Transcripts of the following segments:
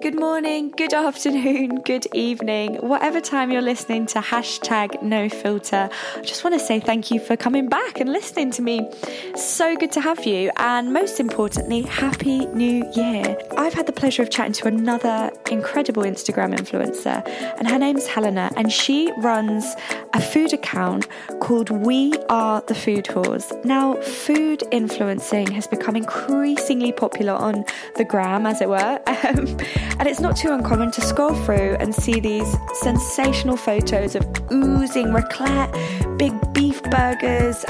good morning, good afternoon, good evening, whatever time you're listening to #NoFilter. I just want to say thank you for coming back and listening to me. So good to have you, and most importantly, Happy New Year. I've had the pleasure of chatting to another incredible Instagram influencer, and her name's Helena, and she runs a food account called We Are the Food Whores. Now, food influencing has become increasingly popular on the gram, as it were, and it's not too uncommon to scroll through and see these sensational photos of oozing raclette, big beef burgers,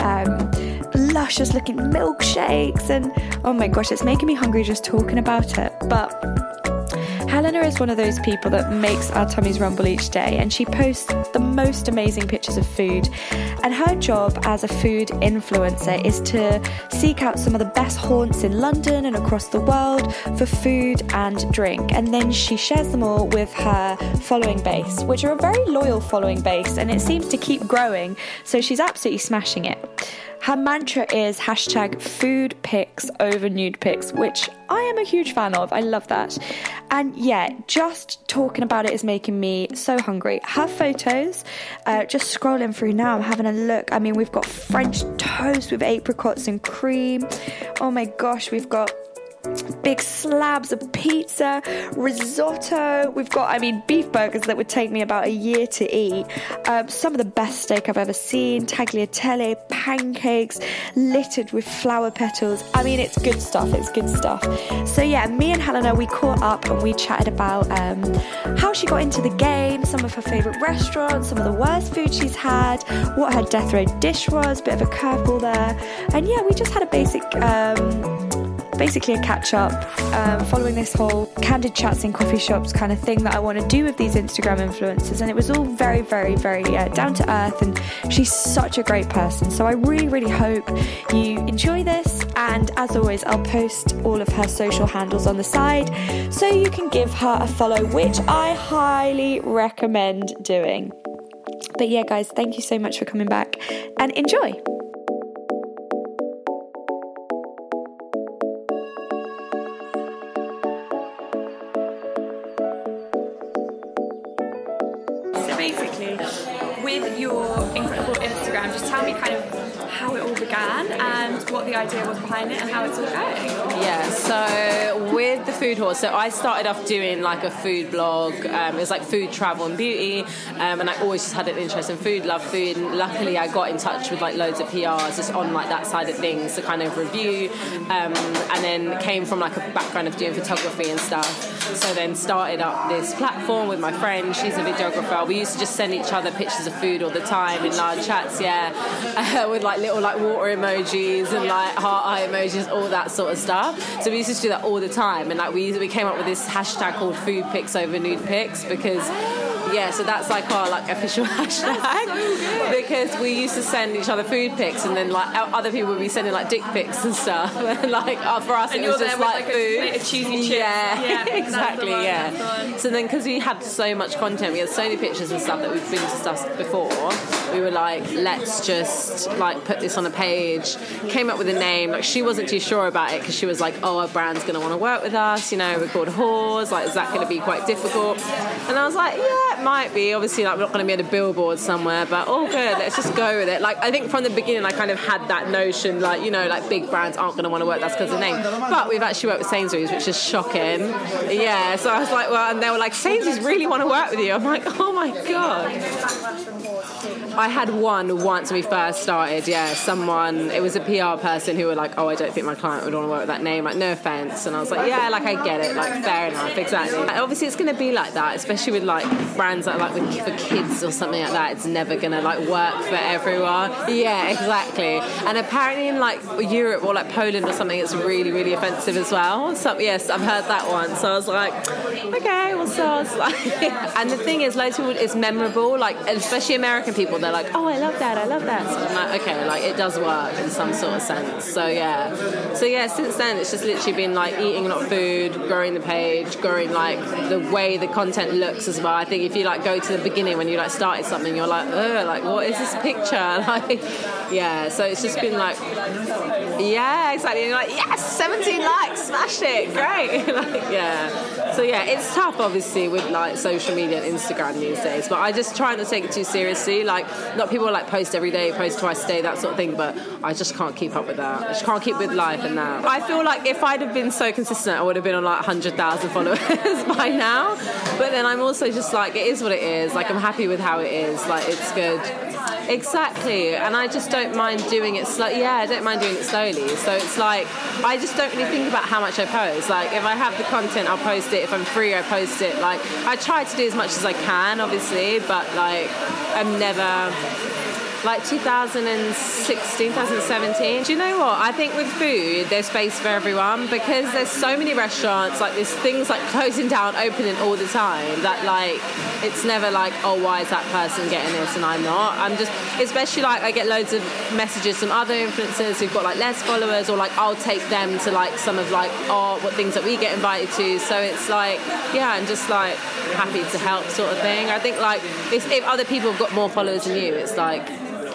luscious looking milkshakes, and oh my gosh, it's making me hungry just talking about it. But Helena is one of those people that makes our tummies rumble each day, and she posts the most amazing pictures of food. And her job as a food influencer is to seek out some of the best haunts in London and across the world for food and drink. And then she shares them all with her following base, which are a very loyal following base, and it seems to keep growing. So she's absolutely smashing it. Her mantra is #food pics over nude pics, which I am a huge fan of. I love that. And yeah, just talking about it is making me so hungry. Her photos, just scrolling through now, I'm having a look. I mean, we've got French toast with apricots and cream. Oh my gosh, we've got big slabs of pizza, risotto. We've got, I mean, beef burgers that would take me about a year to eat. Some of the best steak I've ever seen, tagliatelle, pancakes littered with flower petals. I mean, it's good stuff. It's good stuff. So yeah, me and Helena, we caught up and we chatted about how she got into the game, some of her favourite restaurants, some of the worst food she's had, what her death row dish was, bit of a curveball there. And yeah, we just had a basically a catch-up following this whole candid chats in coffee shops kind of thing that I want to do with these Instagram influencers. And it was all very, very, very down to earth, and she's such a great person. So I really, really hope you enjoy this, and as always, I'll post all of her social handles on the side so you can give her a follow, which I highly recommend doing. But yeah, guys, thank you so much for coming back, and enjoy! What the idea was behind it and how it's all going. Yeah, so with the Food Whores, so I started off doing like a food blog. It was like food, travel and beauty, and I always just had an interest in food, love food, and luckily I got in touch with like loads of PRs just on like that side of things to kind of review, and then came from like a background of doing photography and stuff. So then started up this platform with my friend. She's a videographer. We used to just send each other pictures of food all the time in large chats, yeah, with like little like water emojis and like heart eye emojis, all that sort of stuff. So we used to do that all the time, and like we came up with this hashtag called Food Pics over Nude Pics because. Yeah, so that's like our like official hashtag. That's so good. Because we used to send each other food pics, and then like other people would be sending like dick pics and stuff. And like for us, and it was just like food, a cheesy chip. Yeah, exactly. Yeah. So then, because we had so much content, we had so many pictures and stuff that we've been to stuff before. We were like, let's just like put this on a page. Came up with a name. Like she wasn't too sure about it because she was like, oh, our brand's gonna want to work with us. You know, we're called Whores. Like, is that gonna be quite difficult? And I was like, yeah. Might be. Obviously, like, we're not going to be at a billboard somewhere, but all good, let's just go with it. Like, I think from the beginning I kind of had that notion, like, you know, like big brands aren't going to want to work, that's because of the name. But we've actually worked with Sainsbury's, which is shocking. Yeah, so I was like, well, and they were like, Sainsbury's really want to work with you. I'm like, oh my god. I had one once when we first started, yeah, someone, it was a PR person who were like, oh, I don't think my client would want to work with that name, like, no offence. And I was like, yeah, like, I get it, like, fair enough, exactly. Like, obviously it's going to be like that, especially with like brands that are like for kids or something like that. It's never gonna like work for everyone. Yeah, exactly. And apparently in like Europe or like Poland or something, it's really, really offensive as well. So yes, I've heard that one. So I was like, okay, well, so I was like, and the thing is, loads of people, it's memorable. Like especially American people, they're like, oh, I love that, I love that. So I'm like, okay, like it does work in some sort of sense. So yeah. Since then, it's just literally been like eating a lot of food, growing the page, growing like the way the content looks as well. I think if you like go to the beginning when you like started something, you're like, oh, like what is this picture? Like, yeah. So it's just been like, yeah, exactly. And you're like, yes, 17 likes, smash it, great. Like, yeah. So yeah, it's tough obviously with like social media and Instagram these days. But I just try not to take it too seriously. Like, not people like post every day, post twice a day, that sort of thing. But I just can't keep up with that. I just can't keep with life and that. I feel like if I'd have been so consistent, I would have been on like 100,000 followers by now. But then I'm also just like, it is what it is. Like, I'm happy with how it is. Like, it's good. Exactly. And I just don't mind doing it slowly. Yeah, I don't mind doing it slowly. So it's like, I just don't really think about how much I post. Like, if I have the content, I'll post it. If I'm free, I post it. Like, I try to do as much as I can, obviously, but like, I'm never... Like 2016, 2017. Do you know what? I think with food, there's space for everyone because there's so many restaurants, like there's things like closing down, opening all the time that like, it's never like, oh, why is that person getting this and I'm not? I'm just, especially like I get loads of messages from other influencers who've got like less followers or like I'll take them to like some of like, oh, what things that we get invited to. So it's like, yeah, I'm just like happy to help sort of thing. I think like if other people have got more followers than you, it's like,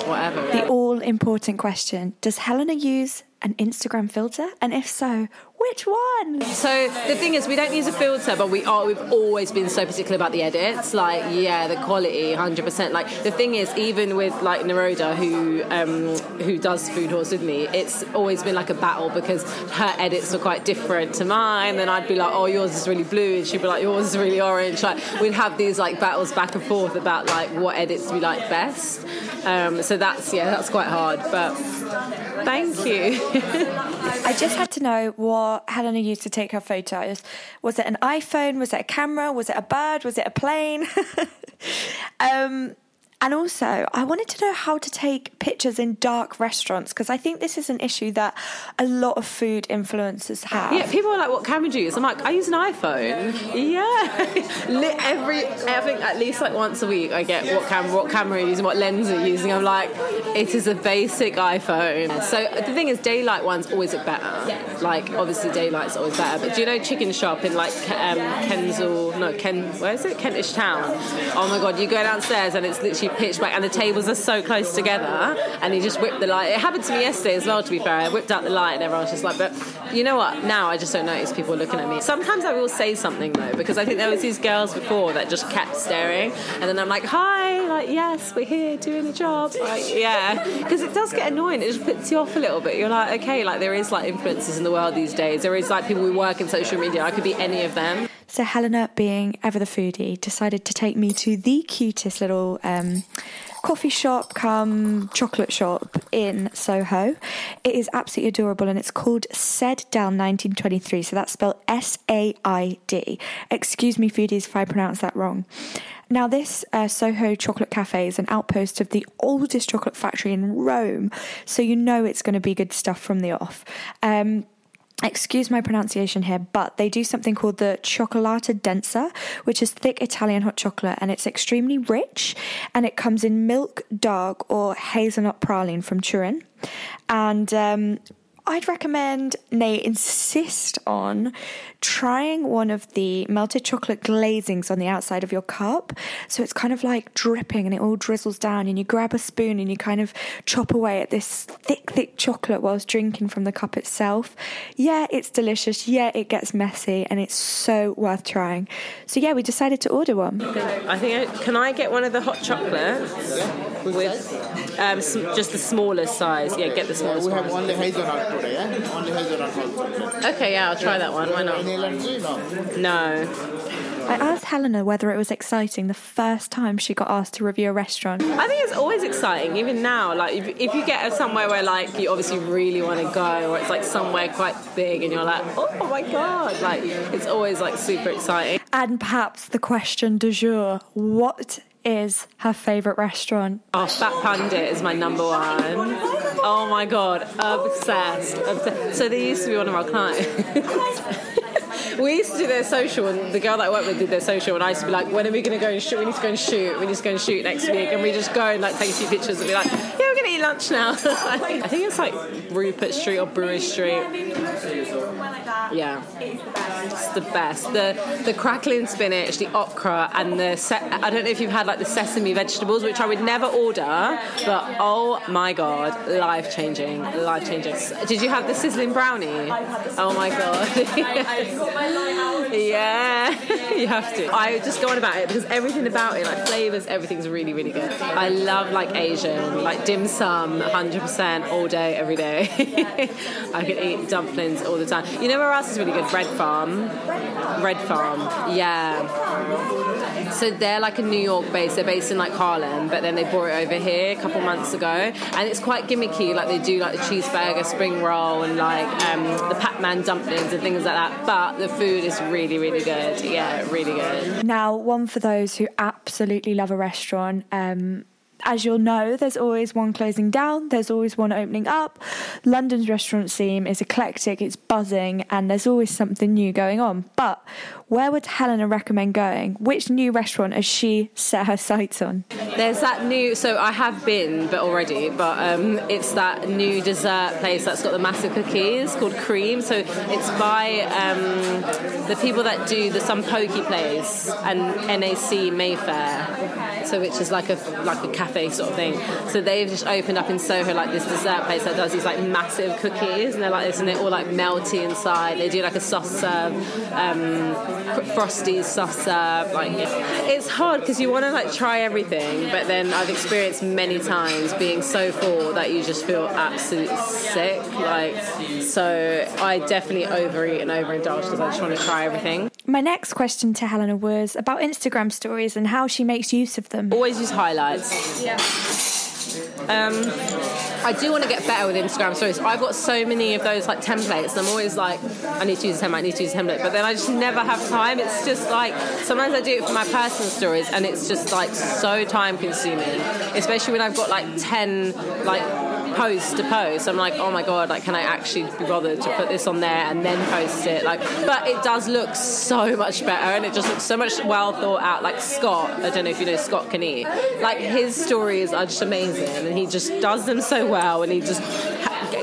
whatever. The all-important question. Does Helena use an Instagram filter? And if so, which one? So the thing is, we don't use a filter, but we've always been so particular about the edits. Like, yeah, the quality, 100%. Like, the thing is, even with, like, Naroda, who does Food Whores with me, it's always been, like, a battle because her edits were quite different to mine. And I'd be like, oh, yours is really blue. And she'd be like, yours is really orange. Like, we'd have these, like, battles back and forth about, like, what edits we like best. So that's quite hard. But thank you. I just had to know what Helena used to take her photos. Was it an iPhone? Was it a camera? Was it a bird? Was it a plane? And also, I wanted to know how to take pictures in dark restaurants, because I think this is an issue that a lot of food influencers have. Yeah, people are like, what camera do you use? I'm like, I use an iPhone. Yeah. I think at least like once a week I get what camera you're using, what lens are you using. I'm like, it is a basic iPhone. So the thing is, daylight ones always look better. Like, obviously, daylight's always better. But do you know Chicken Shop in like Kentish Town? Oh my God, you go downstairs and it's literally pitch black and the tables are so close together and you just whip the light. It happened to me yesterday as well, to be fair. I whipped out the light and everyone was just like, but you know what, now I just don't notice people looking at me. Sometimes I will say something though, because I think there was these girls before that just kept staring and then I'm like, hi, like, yes, we're here doing the job, like, yeah, because it does get annoying. It just puts you off a little bit. You're like, okay, like there is like influencers in the world these days, there is like people who work in social media. I could be any of them. So Helena, being ever the foodie, decided to take me to the cutest little coffee shop come chocolate shop in Soho. It is absolutely adorable and it's called Said Down 1923. So that's spelled SAID. Excuse me, foodies, if I pronounce that wrong. Now, this Soho Chocolate Cafe is an outpost of the oldest chocolate factory in Rome. So you know it's going to be good stuff from the off. Excuse my pronunciation here, but they do something called the cioccolata densa, which is thick Italian hot chocolate, and it's extremely rich, and it comes in milk, dark, or hazelnut praline from Turin. And I'd recommend, nay, insist on trying one of the melted chocolate glazings on the outside of your cup. So it's kind of like dripping and it all drizzles down and you grab a spoon and you kind of chop away at this thick, thick chocolate whilst drinking from the cup itself. Yeah, it's delicious. Yeah, it gets messy and it's so worth trying. So yeah, we decided to order one. I think, can I get one of the hot chocolates with just the smallest size? Yeah, get the smallest one. We have only hazelnut. Okay, yeah, I'll try that one. Why not? No. I asked Helena whether it was exciting the first time she got asked to review a restaurant. I think it's always exciting, even now. Like, if you get somewhere where, like, you obviously really want to go, or it's, like, somewhere quite big, and you're like, oh, my God. Like, it's always, like, super exciting. And perhaps the question du jour, what is her favourite restaurant? Oh, Fat Pandit is my number one. Oh my God, obsessed. So they used to be one of our clients. We used to do their social, and the girl that I worked with did their social, and I used to be like, when are we going to go and shoot? We need to go and shoot next week. And we just go and like take a few pictures and be like, yeah, we're going going to eat lunch now. I think it's like Rupert Street or Brewery Street. Yeah, maybe Rupert Street or somewhere like that. Yeah. It is the best. It's the best. The crackling spinach, the okra, and I don't know if you've had like the sesame vegetables, which I would never order, but oh my God, life-changing. Did you have the sizzling brownie? I've had the sizzling. Oh my God. I got my line out. Yeah, you have to. I just go on about it because everything about it, like flavours, everything's really, really good. I love like Asian, like dim sum, 100% all day, every day. I could eat dumplings all the time. You know where else is really good? Red Farm. Yeah. So they're like a New York base. They're based in like Harlem, but then they brought it over here a couple months ago. And it's quite gimmicky. Like they do like the cheeseburger, spring roll, and like the Pac-Man dumplings and things like that. But the food is really, really good. Yeah, really good. Now, one for those who absolutely love a restaurant. As you'll know, there's always one closing down, there's always one opening up. London's restaurant scene is eclectic, it's buzzing, and there's always something new going on. But where would Helena recommend going? Which new restaurant has she set her sights on? There's that new, so I have been, but it's that new dessert place that's got the massive cookies called Cream. So it's by the people that do the Sumpokey Place and NAC Mayfair, so which is like a cafe sort of thing. So they've just opened up in Soho like this dessert place that does these like massive cookies, and they're like this, and they're all like melty inside. They do like a soft serve, frosty soft serve. Like it's hard because you want to like try everything, but then I've experienced many times being so full that you just feel absolutely sick. Like so, I definitely overeat and overindulge because I just want to try everything. My next question to Helena was about Instagram stories and how she makes use of them. Always use highlights. Yeah. I do want to get better with Instagram stories. I've got so many of those like templates, and I'm always like, I need to use a template, but then I just never have time. It's just like sometimes I do it for my personal stories, and it's just like so time consuming, especially when I've got like 10 like post to post. I'm like, oh my God, like can I actually be bothered to put this on there and then post it? Like, but it does look so much better, and it just looks so much well thought out. Like Scott, I don't know if you know Scott Knie, like his stories are just amazing, and he just does them so well, and he just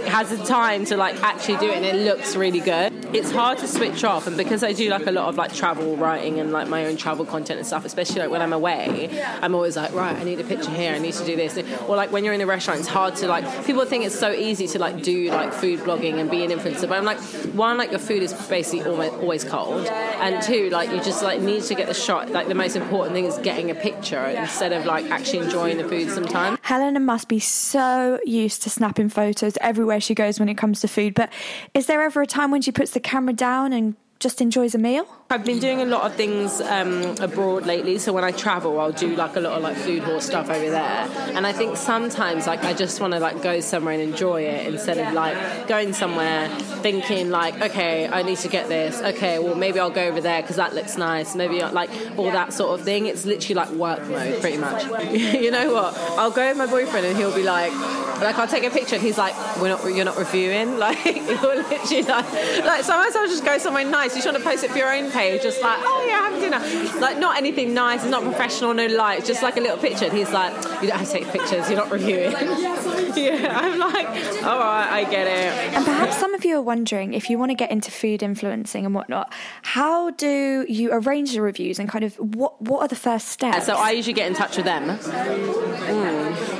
has the time to like actually do it, and it looks really good. It's hard to switch off, and because I do like a lot of like travel writing and like my own travel content and stuff, especially like when I'm away, I'm always like, right, I need a picture here, I need to do this. Or like when you're in a restaurant, it's hard to like, people think it's so easy to like do like food blogging and be an influencer, but I'm like, one, like your food is basically always cold, and two, like you just like need to get the shot. Like the most important thing is getting a picture instead of like actually enjoying the food sometimes. Helena must be so used to snapping photos everywhere she goes when it comes to food, but is there ever a time when she puts the camera down and just enjoys a meal? I've been doing a lot of things abroad lately, so when I travel I'll do like a lot of like food hall stuff over there, and I think sometimes like I just want to like go somewhere and enjoy it instead of like going somewhere thinking like, okay, I need to get this, okay, well maybe I'll go over there because that looks nice, maybe like all that sort of thing. It's literally like work mode pretty much. You know what, I'll go with my boyfriend and he'll be like I'll take a picture and he's like, you're not reviewing, like you're literally like sometimes I'll just go somewhere nice. You just want to post it for your own page, just like, oh yeah, I'm having dinner. Like not anything nice, it's not professional, no lights, just like a little picture. And he's like, you don't have to take pictures, you're not reviewing. Yeah, I'm like, all right, I get it. And perhaps some of you are wondering, if you want to get into food influencing and whatnot, how do you arrange the reviews and kind of what are the first steps? Yeah, so I usually get in touch with them.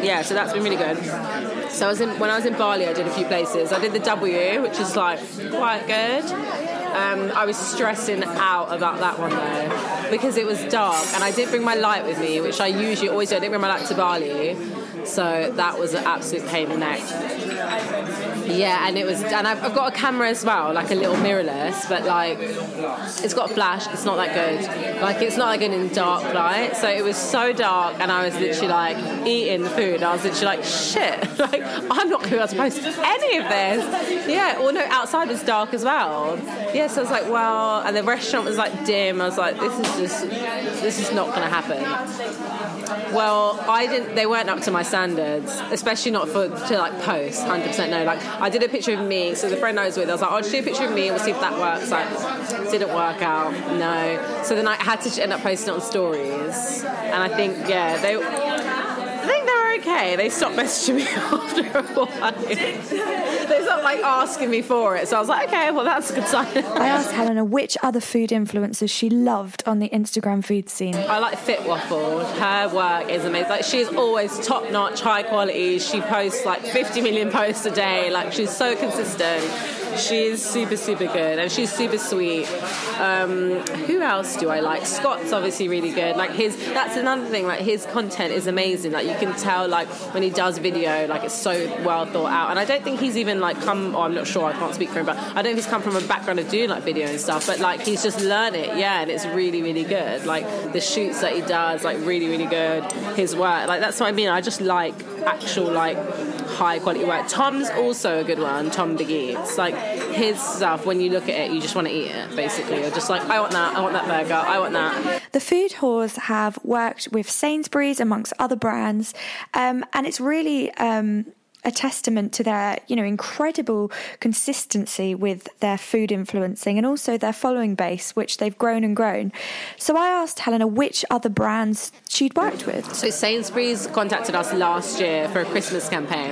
Yeah, so that's been really good. So when I was in Bali, I did a few places. I did the W, which is like quite good. I was stressing out about that one though because it was dark, and I didn't bring my light with me, which I usually always do. I didn't bring my light to Bali, so that was an absolute pain in the neck. Yeah, and it was, and I've got a camera as well, like a little mirrorless, but like it's got a flash. It's not that good. Like it's not like in dark light. So it was so dark, and I was literally like eating the food. I was literally like, shit, like I'm not going to post any of this. Yeah, or no, outside was dark as well. Yeah, so I was like, well, and the restaurant was like dim. I was like, this is not going to happen. Well, they weren't up to my standards, especially not to like post. 100% no, like. I did a picture of me, so the friend I was with, I was like, I'll just do a picture of me and we'll see if that works. Like, didn't work out, no. So then I had to end up posting it on stories, and I think, yeah, they were okay. They stopped messaging me after a while. They stopped like asking me for it. So I was like, okay, well, that's a good sign. I asked Helena which other food influencers she loved on the Instagram food scene. I like Fitwaffle. Her work is amazing. Like, she's always top-notch, high quality. She posts like 50 million posts a day. Like, she's so consistent. She is super, super good, and she's super sweet. Who else do I like? Scott's obviously really good. Like, that's another thing. Like, his content is amazing. Like, you can tell, like, when he does video, like, it's so well thought out. And I don't think he's even, like, I'm not sure, I can't speak for him, but I don't know if he's come from a background of doing, like, video and stuff, but, like, he's just learned it, yeah, and it's really, really good. Like, the shoots that he does, like, really, really good. His work, like, that's what I mean. I just like actual, like, high quality work. Tom's also a good one, Tom DeGee. It's like his stuff, when you look at it, you just want to eat it, basically. You're just like, I want that burger, I want that. The food whores have worked with Sainsbury's, amongst other brands, and it's really a testament to their, you know, incredible consistency with their food influencing and also their following base, which they've grown and grown. So I asked Helena which other brands she'd worked with. So Sainsbury's contacted us last year for a Christmas campaign,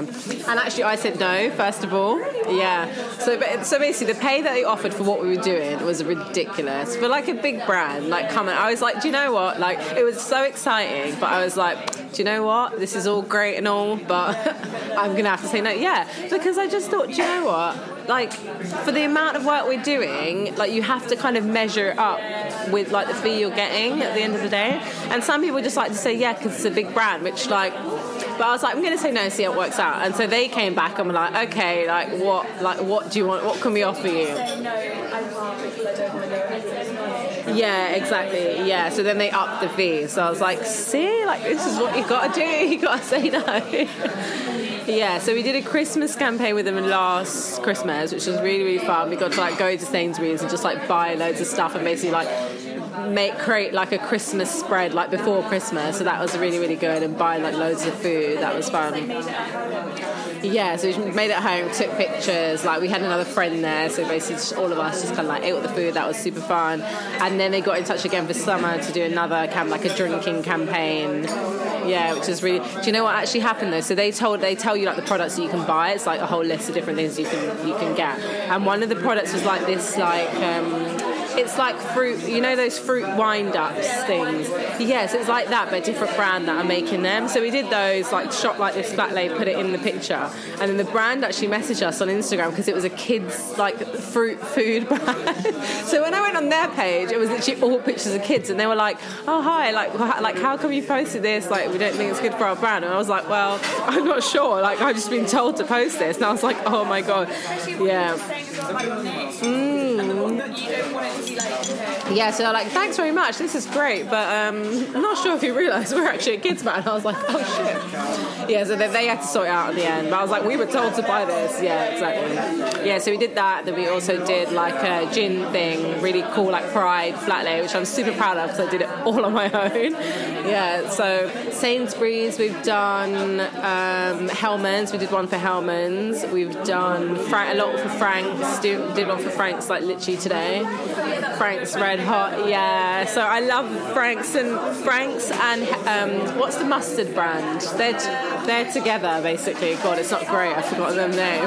and actually I said no, first of all. Yeah. So basically the pay that they offered for what we were doing was ridiculous. For like a big brand, like coming, I was like, do you know what? Like, it was so exciting, but I was like, do you know what? This is all great and all, but I'm going to have to say no. Yeah, because I just thought, do you know what? Like, for the amount of work we're doing, like, you have to kind of measure it up with, like, the fee you're getting at the end of the day. And some people just like to say, yeah, because it's a big brand, which, like... But I was like, I'm going to say no and see how it works out. And so they came back and were like, okay, like, what do you want? What can we offer you? Yeah, exactly. Yeah, so then they upped the fee. So I was like, see, like, this is what you got to do. You got to say no. Yeah, so we did a Christmas campaign with them last Christmas, which was really, really fun. We got to, like, go to Sainsbury's and just, like, buy loads of stuff and basically, like, create, like, a Christmas spread, like, before Christmas. So that was really, really good, and buy, like, loads of food. That was fun. Yeah, so we made it home, took pictures. Like, we had another friend there, so basically just all of us just kind of, like, ate all the food. That was super fun. And then they got in touch again for summer to do another camp, like, a drinking campaign. Yeah, which is really... Do you know what actually happened, though? So they tell you, like, the products that you can buy. It's, like, a whole list of different things you can get. And one of the products was, like, this, like... It's like fruit, you know, those fruit wind-ups things. Yes, it's like that, but a different brand that are making them. So we did those, like, shot like this flat lay, put it in the picture. And then the brand actually messaged us on Instagram because it was a kids, like, fruit food brand. So when I went on their page, it was literally all pictures of kids. And they were like, oh, hi, like how come you posted this? Like, we don't think it's good for our brand. And I was like, well, I'm not sure. Like, I've just been told to post this. And I was like, oh, my God. Yeah. Yeah, so they're like, thanks very much, this is great, but I'm not sure if you realise we're actually a kids man. I was like, oh shit. Yeah, so they had to sort it out in the end, but I was like, we were told to buy this. Yeah, exactly. Yeah, so we did that. Then we also did like a gin thing, really cool, like pride flat lay, which I'm super proud of because I did it all on my own. Yeah, so Sainsbury's, we've done Hellman's, we did one for Hellman's, we've done a lot for Frank's, did one for Frank's like literally today. Frank's RedHot, yeah. So I love Frank's and what's the mustard brand? They're together basically. God, it's not great. I've forgotten their name.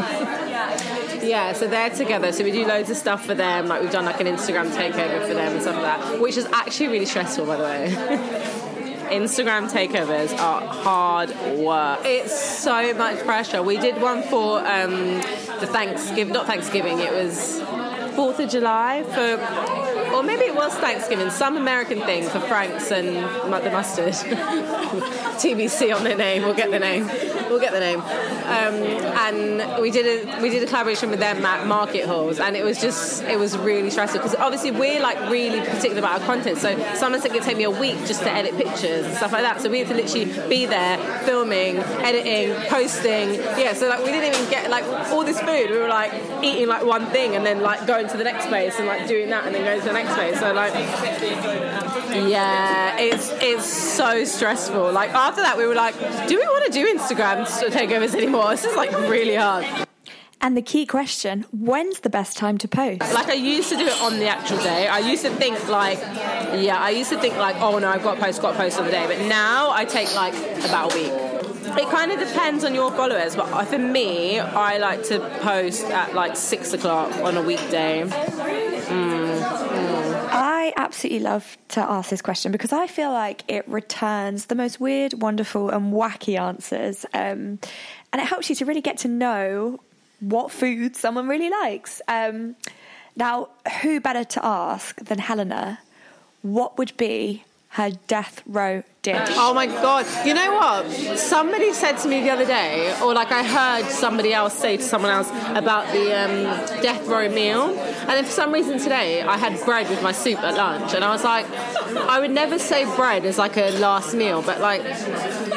Yeah, so they're together. So we do loads of stuff for them. Like we've done like an Instagram takeover for them and stuff like that, which is actually really stressful, by the way. Instagram takeovers are hard work. It's so much pressure. We did one for it was 4th of July for, or maybe it was Thanksgiving, some American thing for Frank's and Mother Mustard. TBC on their name. We'll get the name. And we did a collaboration with them at Market Halls, and it was really stressful because obviously we're like really particular about our content. So sometimes it could take me a week just to edit pictures and stuff like that. So we had to literally be there filming, editing, posting. Yeah. So like we didn't even get like all this food. We were like eating like one thing and then like going to the next place and like doing that and then going to the next place. So like yeah, it's so stressful. Like after that we were like, do we want to do Instagram takeovers anymore? This is like really hard. And the key question, when's the best time to post? Like I used to do it on the actual day. I used to think like, oh no, I've got to post on the day. But now I take like about a week. It kind of depends on your followers, but for me, I like to post at like 6 o'clock on a weekday. I absolutely love to ask this question because I feel like it returns the most weird, wonderful and wacky answers, and it helps you to really get to know what food someone really likes. Now, who better to ask than Helena? What would be her death row dish? Oh my God. You know what? Somebody said to me the other day, or like I heard somebody else say to someone else about the death row meal. And then for some reason today, I had bread with my soup at lunch. And I was like, I would never say bread as like a last meal, but like,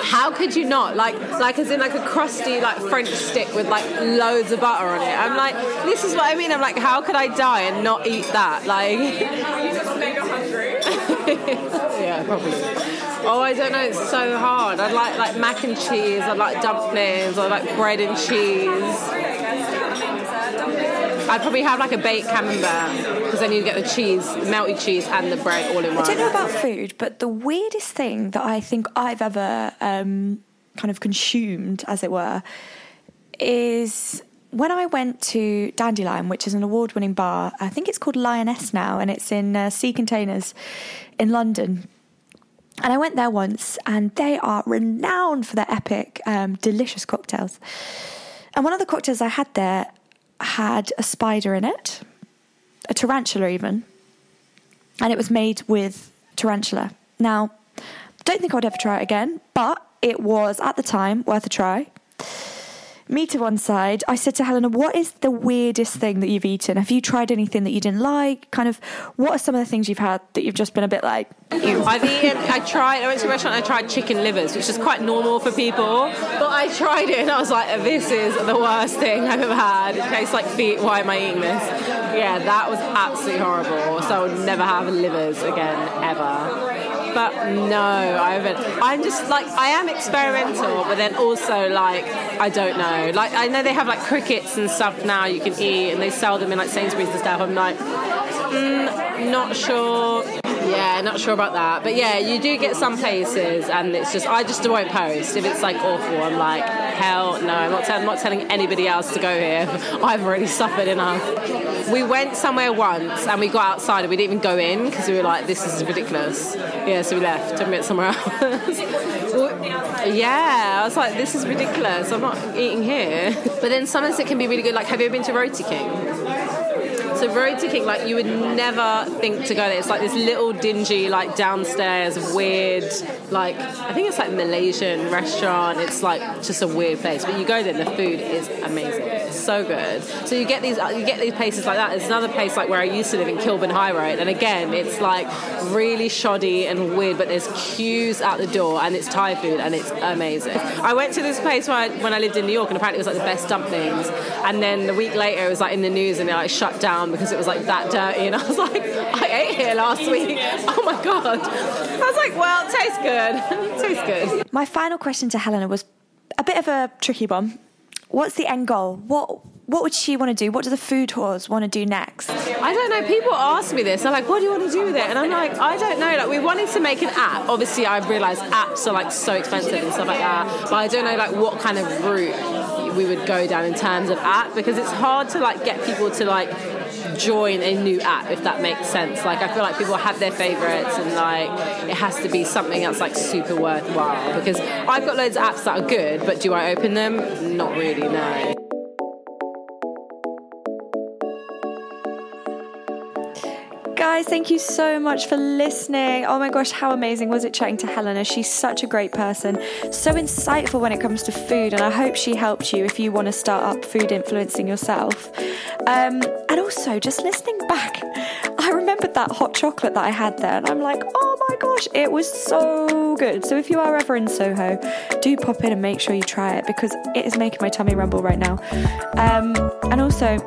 how could you not? Like as in like a crusty like French stick with like loads of butter on it. I'm like, this is what I mean. I'm like, how could I die and not eat that? Like, you just mega hungry. Yeah, probably. Oh, I don't know. It's so hard. I'd like mac and cheese. I'd like dumplings. I'd like bread and cheese. I'd probably have like a baked camembert because then you get the cheese, the melted cheese, and the bread all in one. I don't know about food, but the weirdest thing that I think I've ever kind of consumed, as it were, is when I went to Dandelion, which is an award-winning bar. I think it's called Lioness now, and it's in Sea Containers in London. And I went there once, and they are renowned for their epic, delicious cocktails. And one of the cocktails I had there had a spider in it, a tarantula even, and it was made with tarantula. Now, don't think I would ever try it again, but it was, at the time, worth a try. Me to one side, I said to Helena, what is the weirdest thing that you've eaten? Have you tried anything that you didn't like? Kind of, what are some of the things you've had that you've just been a bit like, ew? I went to a restaurant, I tried chicken livers, which is quite normal for people. But I tried it and I was like, this is the worst thing I've ever had. It tastes like feet, why am I eating this? Yeah, that was absolutely horrible. So I would never have livers again, ever. But no, I haven't. I'm just like, I am experimental, but then also like, I don't know. Like, I know they have like crickets and stuff now you can eat, and they sell them in like Sainsbury's and stuff. I'm like, not sure. Yeah, not sure about that. But yeah, you do get some places, and it's just, I just won't post. If it's like awful, I'm like, hell no, I'm not telling anybody else to go here. I've already suffered enough. We went somewhere once, and we got outside, and we didn't even go in, because we were like, this is ridiculous. Yeah, so we left and went somewhere else. Yeah, I was like, this is ridiculous. I'm not eating here. But then sometimes it can be really good. Like, have you ever been to Roti King? So Roti King, like, you would never think to go there. It's like this little dingy, like, downstairs, weird, like, I think it's like Malaysian restaurant. It's like just a weird place. But you go there and the food is amazing. It's so good. So you get these places like that. There's another place like where I used to live in Kilburn High Road. And again, it's like really shoddy and weird, but there's queues out the door and it's Thai food and it's amazing. I went to this place when I lived in New York, and apparently it was like the best dumplings. And then the week later it was like in the news and it like shut down because it was like that dirty, and I was like, I ate here last week. Oh my God. I was like, well, it tastes good. My final question to Helena was a bit of a tricky one. What's the end goal? What would she want to do? What do the food whores want to do next? I don't know. People ask me this. They're like, what do you want to do with it? And I'm like, I don't know. Like, we wanted to make an app. Obviously, I've realised apps are, like, so expensive and stuff like that. But I don't know, like, what kind of route we would go down in terms of app, because it's hard to, like, get people to, like, join a new app, if that makes sense. Like, I feel like people have their favourites, and like it has to be something that's like super worthwhile, because I've got loads of apps that are good, but do I open them? Not really, no. Guys, thank you so much for listening. Oh my gosh, how amazing was it chatting to Helena? She's such a great person, so insightful when it comes to food, and I hope she helped you if you want to start up food influencing yourself. And also, just listening back, I remembered that hot chocolate that I had there, and I'm like, oh my gosh, it was so good. So if you are ever in Soho, do pop in and make sure you try it, because it is making my tummy rumble right now. And also,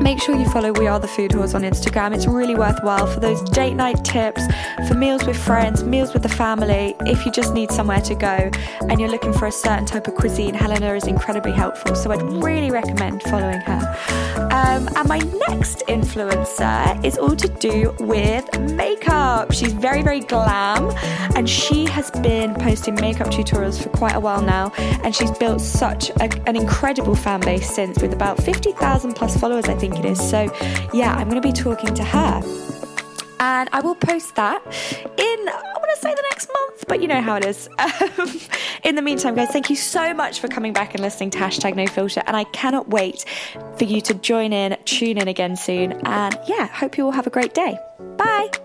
make sure you follow We Are The Food Whores on Instagram. It's really worthwhile for those date night tips, for meals with friends, meals with the family. If you just need somewhere to go and you're looking for a certain type of cuisine, Helena is incredibly helpful. So I'd really recommend following her. And my next influencer is all to do with makeup. She's very, very glam, and she has been posting makeup tutorials for quite a while now, and she's built such an incredible fan base since, with about 50,000 plus followers, I think it is. So yeah, I'm going to be talking to her. And I will post that in, I want to say the next month, but you know how it is. In the meantime, guys, thank you so much for coming back and listening to #NoFilter. And I cannot wait for you to tune in again soon. And yeah, hope you all have a great day. Bye.